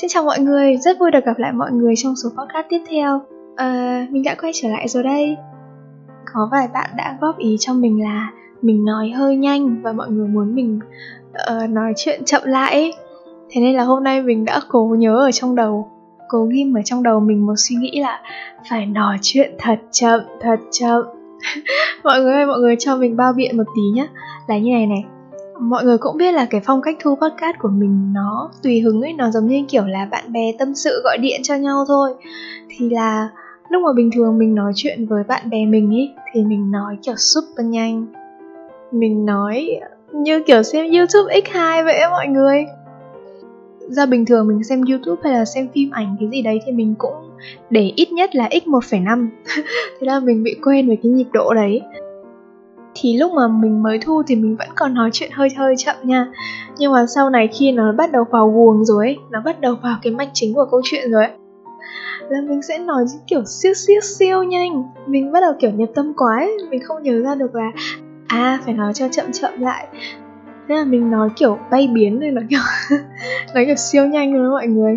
Xin chào mọi người, rất vui được gặp lại mọi người trong số podcast tiếp theo. Mình đã quay trở lại rồi đây. Có vài bạn đã góp ý cho mình là mình nói hơi nhanh và mọi người muốn mình nói chuyện chậm lại. Thế nên là hôm nay mình đã cố nhớ ở trong đầu, cố ghim ở trong đầu mình một suy nghĩ là phải nói chuyện thật chậm. mọi người cho mình bao biện một tí nhé. Là như này. Mọi người cũng biết là cái phong cách thu podcast của mình nó tùy hứng ấy, nó giống như kiểu là bạn bè tâm sự gọi điện cho nhau thôi. Thì là lúc mà bình thường mình nói chuyện với bạn bè mình ấy thì mình nói kiểu super nhanh. Mình nói như kiểu xem YouTube X2 vậy á mọi người. Do bình thường mình xem YouTube hay là xem phim ảnh cái gì đấy thì mình cũng để ít nhất là x1,5. Thế là mình bị quen với cái nhịp độ đấy. Thì lúc mà mình mới thu thì mình vẫn còn nói chuyện hơi chậm nha. Nhưng mà sau này khi nó bắt đầu vào guồng rồi ấy, nó bắt đầu vào cái mạch chính của câu chuyện rồi ấy, là mình sẽ nói kiểu siêu nhanh. Mình bắt đầu kiểu nhập tâm quá ấy. Mình không nhớ ra được là phải nói cho chậm lại. Thế là mình nói kiểu bay biến rồi, nói kiểu siêu nhanh luôn mọi người.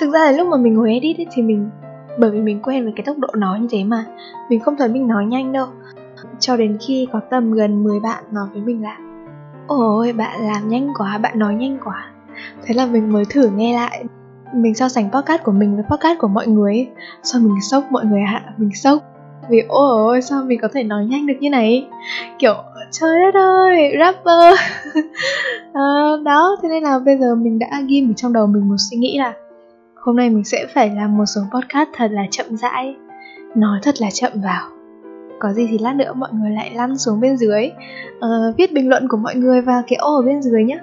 Thực ra là lúc mà mình ngồi edit ấy, thì mình, bởi vì mình quen với cái tốc độ nói như thế mà, mình không thấy mình nói nhanh đâu. Cho đến khi có tầm gần 10 bạn nói với mình là ôi bạn làm nhanh quá, bạn nói nhanh quá. Thế là mình mới thử nghe lại. Mình so sánh podcast của mình với podcast của mọi người ấy. Sao mình sốc mọi người ạ, mình sốc. Vì ôi sao mình có thể nói nhanh được như này. Kiểu trời đất ơi, rapper. Đó, thế nên là bây giờ mình đã ghim ở trong đầu mình một suy nghĩ là hôm nay mình sẽ phải làm một số podcast thật là chậm rãi, nói thật là chậm vào. Có gì thì lát nữa mọi người lại lăn xuống bên dưới, viết bình luận của mọi người vào cái ô ở bên dưới nhé.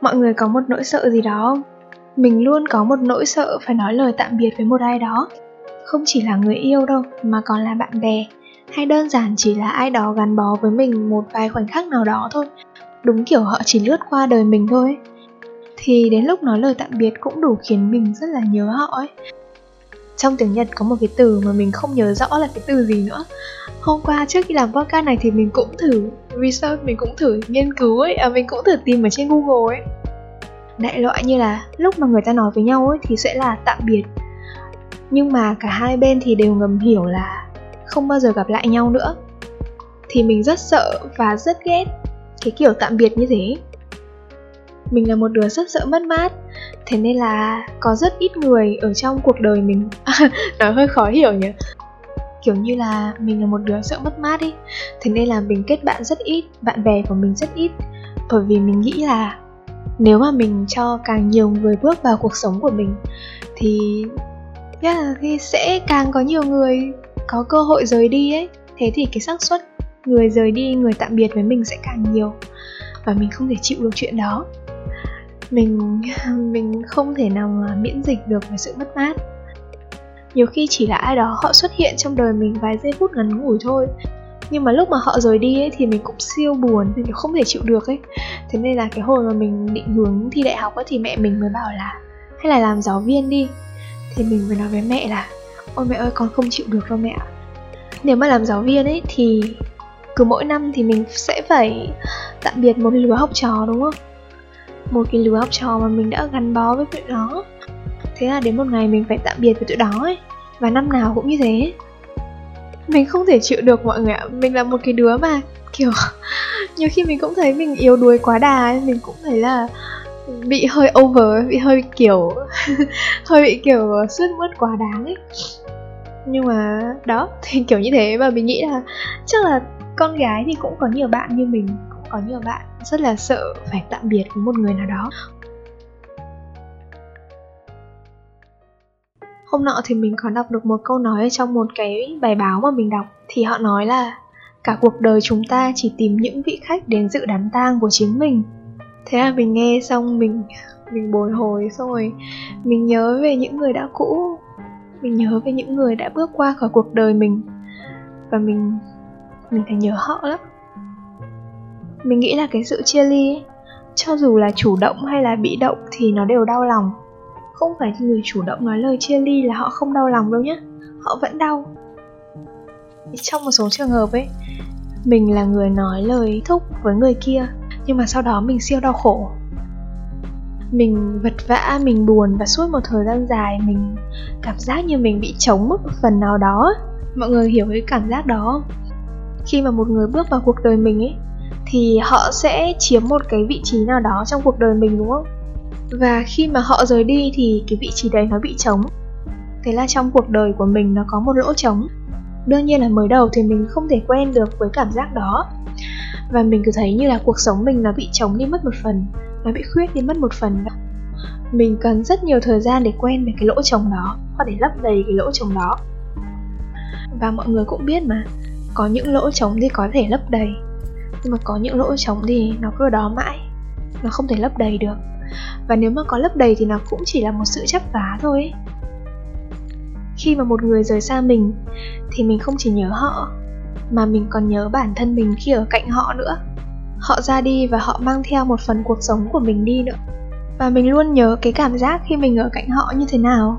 Mọi người có một nỗi sợ gì đó. Mình luôn có một nỗi sợ phải nói lời tạm biệt với một ai đó. Không chỉ là người yêu đâu, mà còn là bạn bè, hay đơn giản chỉ là ai đó gắn bó với mình một vài khoảnh khắc nào đó thôi. Đúng kiểu họ chỉ lướt qua đời mình thôi ấy. Thì đến lúc nói lời tạm biệt cũng đủ khiến mình rất là nhớ họ ấy. Trong tiếng Nhật có một cái từ mà mình không nhớ rõ là cái từ gì nữa. Hôm qua trước khi làm podcast này thì mình cũng thử research, mình cũng thử nghiên cứu ấy, mình cũng thử tìm ở trên Google ấy. Đại loại như là lúc mà người ta nói với nhau ấy thì sẽ là tạm biệt. Nhưng mà cả hai bên thì đều ngầm hiểu là không bao giờ gặp lại nhau nữa. Thì mình rất sợ và rất ghét cái kiểu tạm biệt như thế. Mình là một đứa rất sợ mất mát, thế nên là có rất ít người ở trong cuộc đời mình nói hơi khó hiểu nhỉ. Kiểu như là mình là một đứa sợ mất mát ý, thế nên là mình kết bạn rất ít, bạn bè của mình rất ít. Bởi vì mình nghĩ là nếu mà mình cho càng nhiều người bước vào cuộc sống của mình thì sẽ càng có nhiều người có cơ hội rời đi ấy. Thế thì cái xác suất người rời đi, người tạm biệt với mình sẽ càng nhiều. Và mình không thể chịu được chuyện đó. Mình không thể nào mà miễn dịch được với sự mất mát. Nhiều khi chỉ là ai đó họ xuất hiện trong đời mình vài giây phút ngắn ngủi thôi, nhưng mà lúc mà họ rời đi ấy, thì mình cũng siêu buồn, mình không thể chịu được ấy. Thế nên là cái hồi mà mình định hướng thi đại học ấy, thì mẹ mình mới bảo là hay là làm giáo viên đi. Thì mình mới nói với mẹ là ôi mẹ ơi con không chịu được đâu mẹ. Nếu mà làm giáo viên ấy thì cứ mỗi năm thì mình sẽ phải tạm biệt một lứa học trò đúng không? Một cái lứa học trò mà mình đã gắn bó với tụi nó. Thế là đến một ngày mình phải tạm biệt với tụi đó ấy. Và năm nào cũng như thế. Mình không thể chịu được mọi người ạ. Mình là một cái đứa mà kiểu nhiều khi mình cũng thấy mình yếu đuối quá đà ấy. Mình cũng thấy là bị hơi over, bị hơi kiểu hơi bị kiểu sướt mướt quá đáng ấy. Nhưng mà đó, thì kiểu như thế mà mình nghĩ là chắc là con gái thì cũng có nhiều bạn như mình, cũng có nhiều bạn rất là sợ phải tạm biệt với một người nào đó. Hôm nọ thì mình có đọc được một câu nói trong một cái bài báo mà mình đọc. Thì họ nói là cả cuộc đời chúng ta chỉ tìm những vị khách đến dự đám tang của chính mình. Thế là mình nghe xong mình bồi hồi, xong rồi mình nhớ về những người đã cũ. Mình nhớ về những người đã bước qua khỏi cuộc đời mình. Và mình phải nhớ họ lắm. Mình nghĩ là cái sự chia ly ấy, cho dù là chủ động hay là bị động thì nó đều đau lòng. Không phải người chủ động nói lời chia ly là họ không đau lòng đâu nhé, họ vẫn đau. Trong một số trường hợp ấy, Mình là người nói lời thúc với người kia, nhưng mà sau đó mình siêu đau khổ. Mình vật vã, mình buồn, và suốt một thời gian dài mình cảm giác như mình bị trống mất một phần nào đó. Mọi người hiểu cái cảm giác đó không? Khi mà một người bước vào cuộc đời mình ấy, thì họ sẽ chiếm một cái vị trí nào đó trong cuộc đời mình, đúng không? Và khi mà họ rời đi thì cái vị trí đấy nó bị trống. Thế là trong cuộc đời của mình nó có một lỗ trống. Đương nhiên là mới đầu thì mình không thể quen được với cảm giác đó, và mình cứ thấy như là cuộc sống mình nó bị trống đi mất một phần, nó bị khuyết đi mất một phần. Mình cần rất nhiều thời gian để quen với cái lỗ trống đó, hoặc để lấp đầy cái lỗ trống đó. Và mọi người cũng biết mà, có những lỗ trống thì có thể lấp đầy, nhưng mà có những lỗ trống thì nó cứ đó mãi, nó không thể lấp đầy được. Và nếu mà có lấp đầy thì nó cũng chỉ là một sự chấp vá thôi ấy. Khi mà một người rời xa mình thì mình không chỉ nhớ họ, mà mình còn nhớ bản thân mình khi ở cạnh họ nữa. Họ ra đi và họ mang theo một phần cuộc sống của mình đi nữa. Và mình luôn nhớ cái cảm giác khi mình ở cạnh họ như thế nào,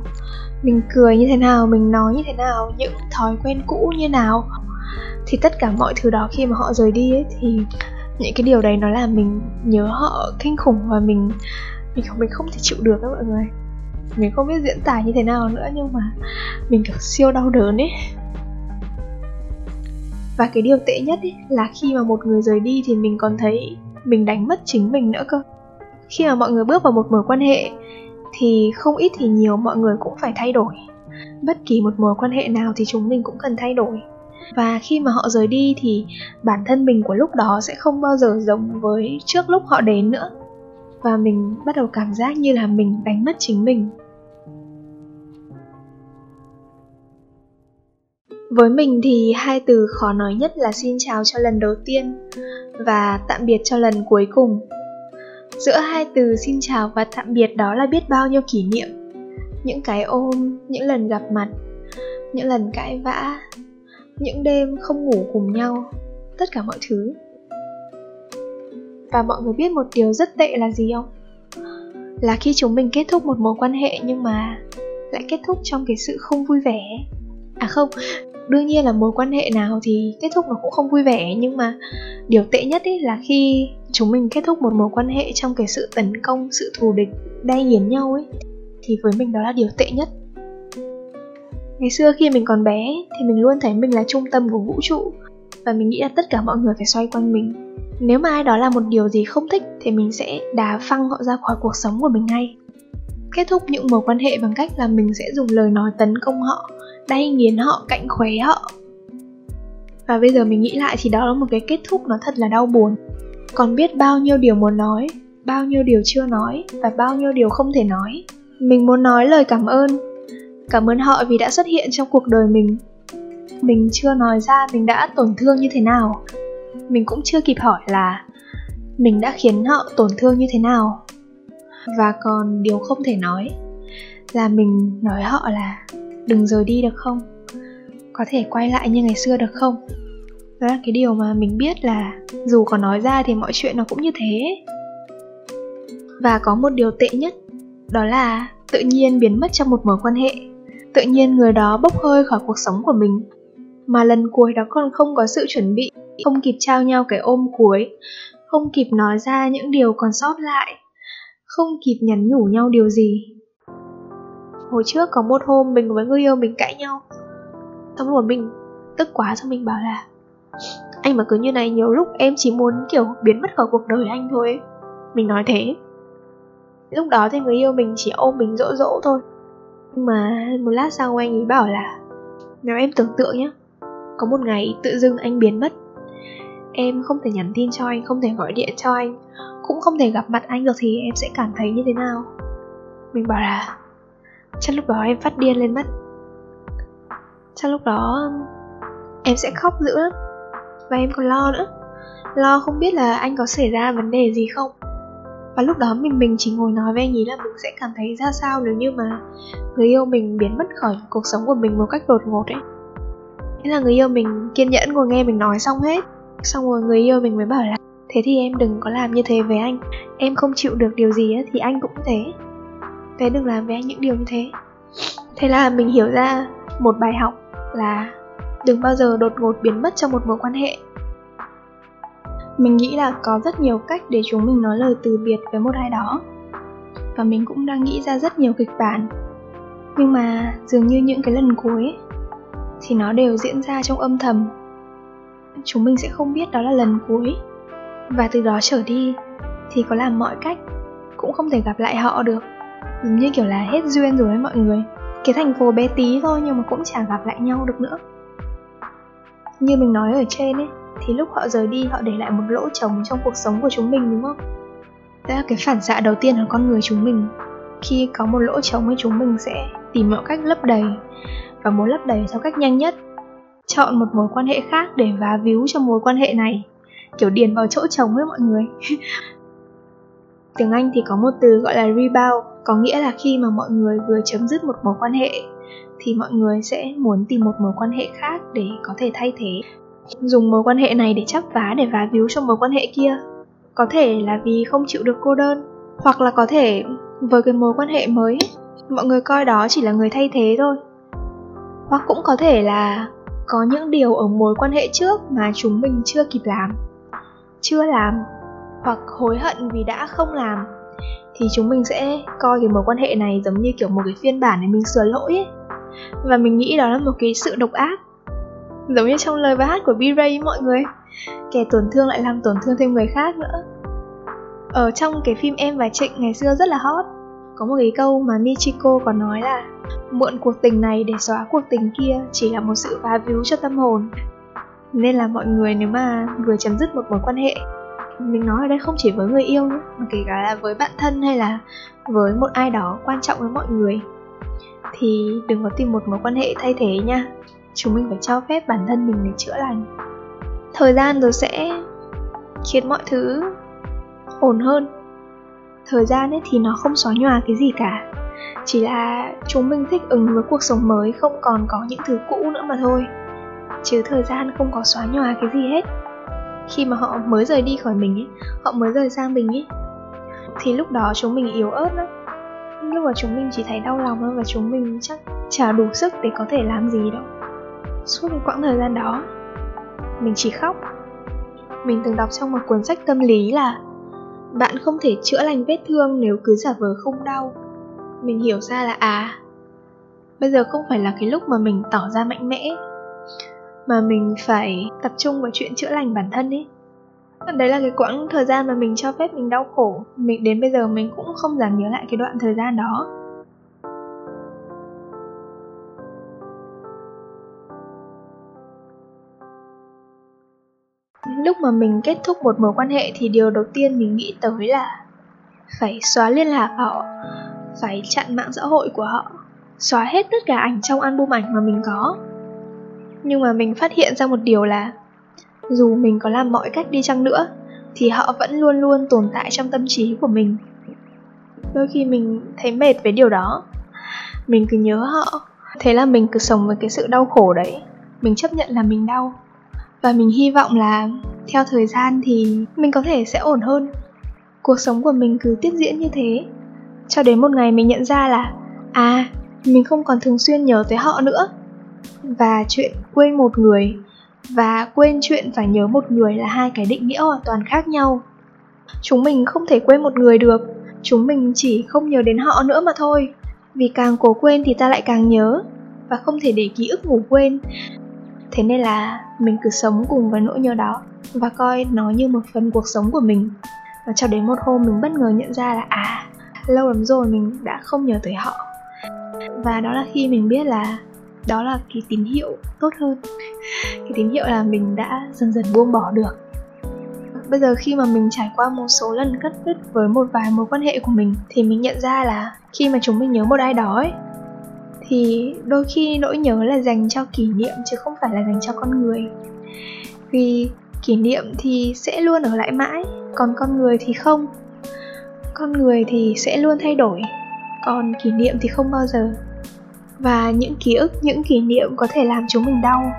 mình cười như thế nào, mình nói như thế nào, những thói quen cũ như nào. Thì tất cả mọi thứ đó khi mà họ rời đi ấy, thì những cái điều đấy nó làm mình nhớ họ kinh khủng. Và mình không thể chịu được các mọi người. Mình không biết diễn tả như thế nào nữa, nhưng mà mình kiểu siêu đau đớn ấy. Và cái điều tệ nhất ấy, là khi mà một người rời đi thì mình còn thấy mình đánh mất chính mình nữa cơ. Khi mà mọi người bước vào một mối quan hệ thì không ít thì nhiều mọi người cũng phải thay đổi. Bất kỳ một mối quan hệ nào thì chúng mình cũng cần thay đổi. Và khi mà họ rời đi thì bản thân mình của lúc đó sẽ không bao giờ giống với trước lúc họ đến nữa. Và mình bắt đầu cảm giác như là mình đánh mất chính mình. Với mình thì hai từ khó nói nhất là xin chào cho lần đầu tiên và tạm biệt cho lần cuối cùng. Giữa hai từ xin chào và tạm biệt đó là biết bao nhiêu kỷ niệm. Những cái ôm, những lần gặp mặt, những lần cãi vã, những đêm không ngủ cùng nhau, tất cả mọi thứ. Và mọi người biết một điều rất tệ là gì không? Là khi chúng mình kết thúc một mối quan hệ nhưng mà lại kết thúc trong cái sự không vui vẻ. À không, đương nhiên là mối quan hệ nào thì kết thúc nó cũng không vui vẻ. Nhưng mà điều tệ nhất ấy là khi chúng mình kết thúc một mối quan hệ trong cái sự tấn công, sự thù địch, đay nghiến nhau ấy. Thì với mình đó là điều tệ nhất. Ngày xưa khi mình còn bé thì mình luôn thấy mình là trung tâm của vũ trụ. Và mình nghĩ là tất cả mọi người phải xoay quanh mình. Nếu mà ai đó làm một điều gì không thích thì mình sẽ đá phăng họ ra khỏi cuộc sống của mình ngay. Kết thúc những mối quan hệ bằng cách là mình sẽ dùng lời nói tấn công họ, đay nghiến họ, cạnh khóe họ. Và bây giờ mình nghĩ lại thì đó là một cái kết thúc nó thật là đau buồn. Còn biết bao nhiêu điều muốn nói, bao nhiêu điều chưa nói và bao nhiêu điều không thể nói. Mình muốn nói lời cảm ơn. Cảm ơn họ vì đã xuất hiện trong cuộc đời mình. Mình chưa nói ra mình đã tổn thương như thế nào. Mình cũng chưa kịp hỏi là mình đã khiến họ tổn thương như thế nào. Và còn điều không thể nói là mình nói họ là đừng rời đi được không? Có thể quay lại như ngày xưa được không? Đó là cái điều mà mình biết là dù có nói ra thì mọi chuyện nó cũng như thế. Và có một điều tệ nhất, đó là tự nhiên biến mất trong một mối quan hệ. Tự nhiên người đó bốc hơi khỏi cuộc sống của mình. Mà lần cuối đó còn không có sự chuẩn bị, không kịp trao nhau cái ôm cuối, không kịp nói ra những điều còn sót lại, không kịp nhắn nhủ nhau điều gì. Hồi trước có một hôm mình với người yêu mình cãi nhau. Xong rồi mình tức quá, xong mình bảo là anh mà cứ như này nhiều lúc em chỉ muốn kiểu biến mất khỏi cuộc đời anh thôi. Mình nói thế. Lúc đó thì người yêu mình chỉ ôm mình dỗ dỗ thôi. Nhưng mà một lát sau anh ấy bảo là nếu em tưởng tượng nhá, có một ngày tự dưng anh biến mất, em không thể nhắn tin cho anh, không thể gọi điện cho anh, cũng không thể gặp mặt anh được thì em sẽ cảm thấy như thế nào? Mình bảo là chắc lúc đó em phát điên lên mất. Chắc lúc đó em sẽ khóc dữ lắm. Và em còn lo nữa, lo không biết là anh có xảy ra vấn đề gì không. Và lúc đó mình chỉ ngồi nói với anh ý là mình sẽ cảm thấy ra sao nếu như mà người yêu mình biến mất khỏi cuộc sống của mình một cách đột ngột ấy. Thế là người yêu mình kiên nhẫn ngồi nghe mình nói xong hết. Xong rồi người yêu mình mới bảo là thế thì em đừng có làm như thế với anh. Em không chịu được điều gì ấy, thì anh cũng thế. Thế đừng làm với anh những điều như thế. Thế là mình hiểu ra một bài học là đừng bao giờ đột ngột biến mất trong một mối quan hệ. Mình nghĩ là có rất nhiều cách để chúng mình nói lời từ biệt với một ai đó. Và mình cũng đang nghĩ ra rất nhiều kịch bản. Nhưng mà dường như những cái lần cuối ấy, thì nó đều diễn ra trong âm thầm. Chúng mình sẽ không biết đó là lần cuối. Và từ đó trở đi thì có làm mọi cách cũng không thể gặp lại họ được. Giống như kiểu là hết duyên rồi với mọi người. Cái thành phố bé tí thôi nhưng mà cũng chả gặp lại nhau được nữa. Như mình nói ở trên ấy, thì lúc họ rời đi họ để lại một lỗ trống trong cuộc sống của chúng mình, đúng không? Đó là cái phản xạ đầu tiên của con người chúng mình. Khi có một lỗ trống thì chúng mình sẽ tìm mọi cách lấp đầy. Và muốn lấp đầy theo cách nhanh nhất, chọn một mối quan hệ khác để vá víu cho mối quan hệ này. Kiểu điền vào chỗ trống với mọi người. Tiếng Anh thì có một từ gọi là rebound, có nghĩa là khi mà mọi người vừa chấm dứt một mối quan hệ thì mọi người sẽ muốn tìm một mối quan hệ khác để có thể thay thế. Dùng mối quan hệ này để chắp vá, để vá víu cho mối quan hệ kia. Có thể là vì không chịu được cô đơn, hoặc là có thể với cái mối quan hệ mới ấy, mọi người coi đó chỉ là người thay thế thôi. Hoặc cũng có thể là có những điều ở mối quan hệ trước mà chúng mình chưa kịp làm, chưa làm, hoặc hối hận vì đã không làm. Thì chúng mình sẽ coi cái mối quan hệ này giống như kiểu một cái phiên bản để mình sửa lỗi ấy. Và mình nghĩ đó là một cái sự độc ác. Giống như trong lời bài hát của B-Ray mọi người, kẻ tổn thương lại làm tổn thương thêm người khác nữa. Ở trong cái phim Em và Trịnh ngày xưa rất là hot, có một cái câu mà Michiko có nói là mượn cuộc tình này để xóa cuộc tình kia chỉ là một sự phá víu cho tâm hồn. Nên là mọi người nếu mà vừa chấm dứt một mối quan hệ, mình nói ở đây không chỉ với người yêu nữa, mà kể cả là với bạn thân hay là với một ai đó quan trọng với mọi người, thì đừng có tìm một mối quan hệ thay thế nha. Chúng mình phải cho phép bản thân mình để chữa lành. Thời gian rồi sẽ khiến mọi thứ ổn hơn. Thời gian ấy thì nó không xóa nhòa cái gì cả, chỉ là chúng mình thích ứng với cuộc sống mới, không còn có những thứ cũ nữa mà thôi. Chứ thời gian không có xóa nhòa cái gì hết. Khi mà họ mới rời đi khỏi mình ấy, họ mới rời sang mình ấy, thì lúc đó chúng mình yếu ớt lắm. Lúc đó chúng mình chỉ thấy đau lòng thôi, và chúng mình chắc chả đủ sức để có thể làm gì đâu. Suốt cái quãng thời gian đó, mình chỉ khóc. Mình từng đọc trong một cuốn sách tâm lý là bạn không thể chữa lành vết thương nếu cứ giả vờ không đau. Mình hiểu ra là bây giờ không phải là cái lúc mà mình tỏ ra mạnh mẽ, mà mình phải tập trung vào chuyện chữa lành bản thân ấy. Đấy là cái quãng thời gian mà mình cho phép mình đau khổ. Mình đến bây giờ mình cũng không dám nhớ lại cái đoạn thời gian đó. Lúc mà mình kết thúc một mối quan hệ thì điều đầu tiên mình nghĩ tới là phải xóa liên lạc họ, phải chặn mạng xã hội của họ, xóa hết tất cả ảnh trong album ảnh mà mình có. Nhưng mà mình phát hiện ra một điều là dù mình có làm mọi cách đi chăng nữa thì họ vẫn luôn luôn tồn tại trong tâm trí của mình. Đôi khi mình thấy mệt với điều đó, mình cứ nhớ họ. Thế là mình cứ sống với cái sự đau khổ đấy. Mình chấp nhận là mình đau. Và mình hy vọng là theo thời gian thì mình có thể sẽ ổn hơn. Cuộc sống của mình cứ tiếp diễn như thế, cho đến một ngày mình nhận ra là mình không còn thường xuyên nhớ tới họ nữa. Và chuyện quên một người và quên chuyện phải nhớ một người là hai cái định nghĩa hoàn toàn khác nhau. Chúng mình không thể quên một người được, chúng mình chỉ không nhớ đến họ nữa mà thôi. Vì càng cố quên thì ta lại càng nhớ, và không thể để ký ức ngủ quên. Thế nên là mình cứ sống cùng với nỗi nhớ đó và coi nó như một phần cuộc sống của mình. Và cho đến một hôm mình bất ngờ nhận ra là lâu lắm rồi mình đã không nhớ tới họ. Và đó là khi mình biết là đó là cái tín hiệu tốt hơn. Cái tín hiệu là mình đã dần dần buông bỏ được. Bây giờ khi mà mình trải qua một số lần cắt đứt với một vài mối quan hệ của mình, thì mình nhận ra là khi mà chúng mình nhớ một ai đó ấy, thì đôi khi nỗi nhớ là dành cho kỷ niệm chứ không phải là dành cho con người. Vì kỷ niệm thì sẽ luôn ở lại mãi, còn con người thì không. Con người thì sẽ luôn thay đổi, còn kỷ niệm thì không bao giờ. Và những ký ức, những kỷ niệm có thể làm chúng mình đau,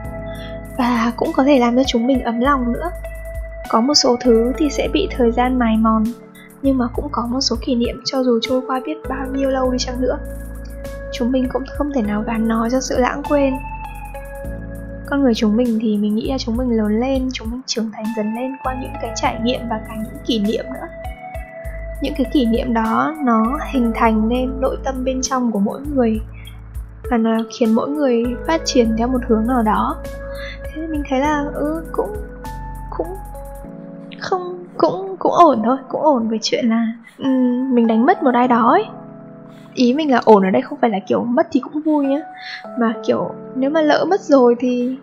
và cũng có thể làm cho chúng mình ấm lòng nữa. Có một số thứ thì sẽ bị thời gian mài mòn, nhưng mà cũng có một số kỷ niệm cho dù trôi qua biết bao nhiêu lâu đi chăng nữa, chúng mình cũng không thể nào gán nó cho sự lãng quên. Con người chúng mình thì mình nghĩ là chúng mình lớn lên, chúng mình trưởng thành dần lên qua những cái trải nghiệm và cả những kỷ niệm nữa. Những cái kỷ niệm đó nó hình thành nên nội tâm bên trong của mỗi người và nó khiến mỗi người phát triển theo một hướng nào đó. Thế nên mình thấy là cũng ổn thôi, cũng ổn về chuyện là mình đánh mất một ai đó ấy. Ý mình là ổn ở đây không phải là kiểu mất thì cũng vui nhá, mà kiểu nếu mà lỡ mất rồi thì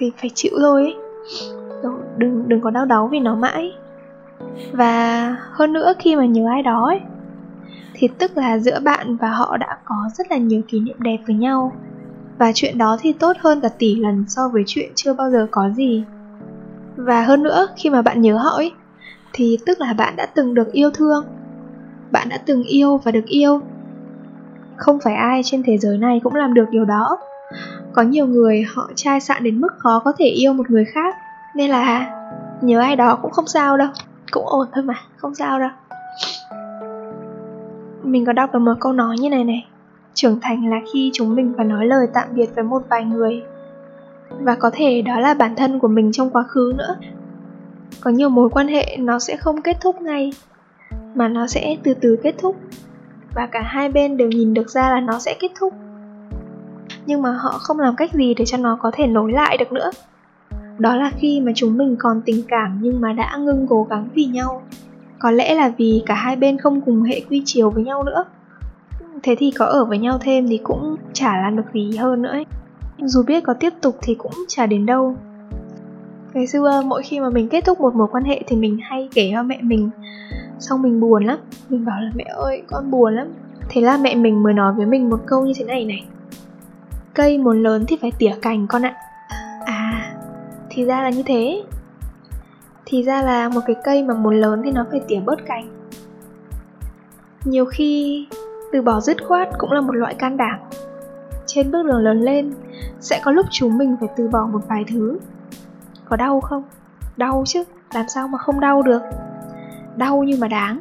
phải chịu thôi ấy. Đừng có đau đáu vì nó mãi. Và hơn nữa khi mà nhớ ai đó ấy, thì tức là giữa bạn và họ đã có rất là nhiều kỷ niệm đẹp với nhau. Và chuyện đó thì tốt hơn cả tỷ lần so với chuyện chưa bao giờ có gì. Và hơn nữa khi mà bạn nhớ họ ấy, thì tức là bạn đã từng được yêu thương, bạn đã từng yêu và được yêu. Không phải ai trên thế giới này cũng làm được điều đó. Có nhiều người họ chai sạn đến mức khó có thể yêu một người khác. Nên là nhớ ai đó cũng không sao đâu, cũng ổn thôi mà, không sao đâu. Mình có đọc được một câu nói như này này: trưởng thành là khi chúng mình phải nói lời tạm biệt với một vài người, và có thể đó là bản thân của mình trong quá khứ nữa. Có nhiều mối quan hệ nó sẽ không kết thúc ngay, mà nó sẽ từ từ kết thúc, và cả hai bên đều nhìn được ra là nó sẽ kết thúc, nhưng mà họ không làm cách gì để cho nó có thể nối lại được nữa. Đó là khi mà chúng mình còn tình cảm nhưng mà đã ngưng cố gắng vì nhau. Có lẽ là vì cả hai bên không cùng hệ quy chiều với nhau nữa. Thế thì có ở với nhau thêm thì cũng chả làm được gì hơn nữa ấy. Dù biết có tiếp tục thì cũng chả đến đâu. Ngày xưa mỗi khi mà mình kết thúc một mối quan hệ thì mình hay kể cho mẹ mình. Xong mình buồn lắm, mình bảo là mẹ ơi con buồn lắm. Thế là mẹ mình mới nói với mình một câu như thế này này: cây muốn lớn thì phải tỉa cành con ạ. À, thì ra là như thế. Thì ra là một cái cây mà muốn lớn thì nó phải tỉa bớt cành. Nhiều khi từ bỏ dứt khoát cũng là một loại can đảm. Trên bước đường lớn lên sẽ có lúc chúng mình phải từ bỏ một vài thứ. Có đau không? Đau chứ, làm sao mà không đau được. Đau nhưng mà đáng.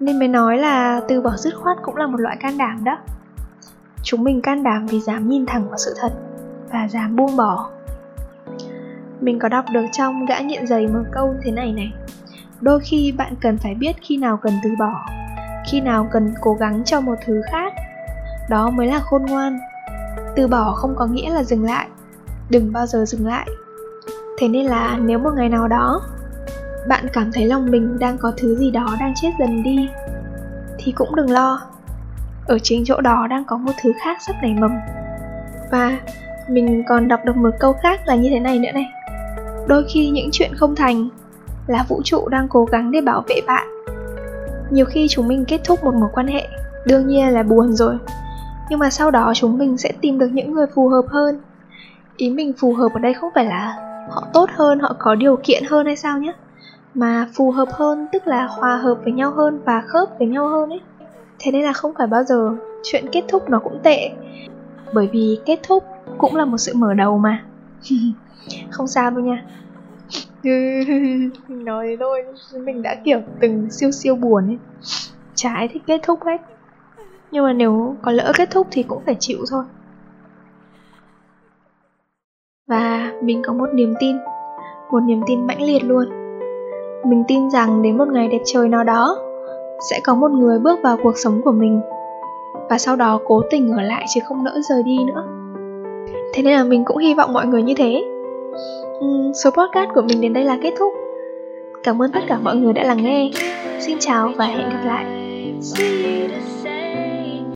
Nên mới nói là từ bỏ dứt khoát cũng là một loại can đảm đó. Chúng mình can đảm vì dám nhìn thẳng vào sự thật và dám buông bỏ. Mình có đọc được trong Gã Nhện Giày một câu thế này này: đôi khi bạn cần phải biết khi nào cần từ bỏ, khi nào cần cố gắng cho một thứ khác. Đó mới là khôn ngoan. Từ bỏ không có nghĩa là dừng lại. Đừng bao giờ dừng lại. Thế nên là nếu một ngày nào đó bạn cảm thấy lòng mình đang có thứ gì đó đang chết dần đi, thì cũng đừng lo. Ở chính chỗ đó đang có một thứ khác sắp nảy mầm. Và mình còn đọc được một câu khác là như thế này nữa này: đôi khi những chuyện không thành là vũ trụ đang cố gắng để bảo vệ bạn. Nhiều khi chúng mình kết thúc một mối quan hệ, đương nhiên là buồn rồi, nhưng mà sau đó chúng mình sẽ tìm được những người phù hợp hơn. Ý mình phù hợp ở đây không phải là họ tốt hơn, họ có điều kiện hơn hay sao nhé, mà phù hợp hơn tức là hòa hợp với nhau hơn và khớp với nhau hơn ấy. Thế nên là không phải bao giờ chuyện kết thúc nó cũng tệ, bởi vì kết thúc cũng là một sự mở đầu mà. Không sao đâu nha. Mình nói thế thôi, mình đã kiểu từng siêu buồn ấy. Chả ai thích kết thúc hết. Nhưng mà nếu có lỡ kết thúc thì cũng phải chịu thôi. Và mình có một niềm tin, mãnh liệt luôn. Mình tin rằng đến một ngày đẹp trời nào đó sẽ có một người bước vào cuộc sống của mình, và sau đó cố tình ở lại chứ không nỡ rời đi nữa. Thế nên là mình cũng hy vọng mọi người như thế. Số podcast của mình đến đây là kết thúc. Cảm ơn tất cả mọi người đã lắng nghe. Xin chào và hẹn gặp lại.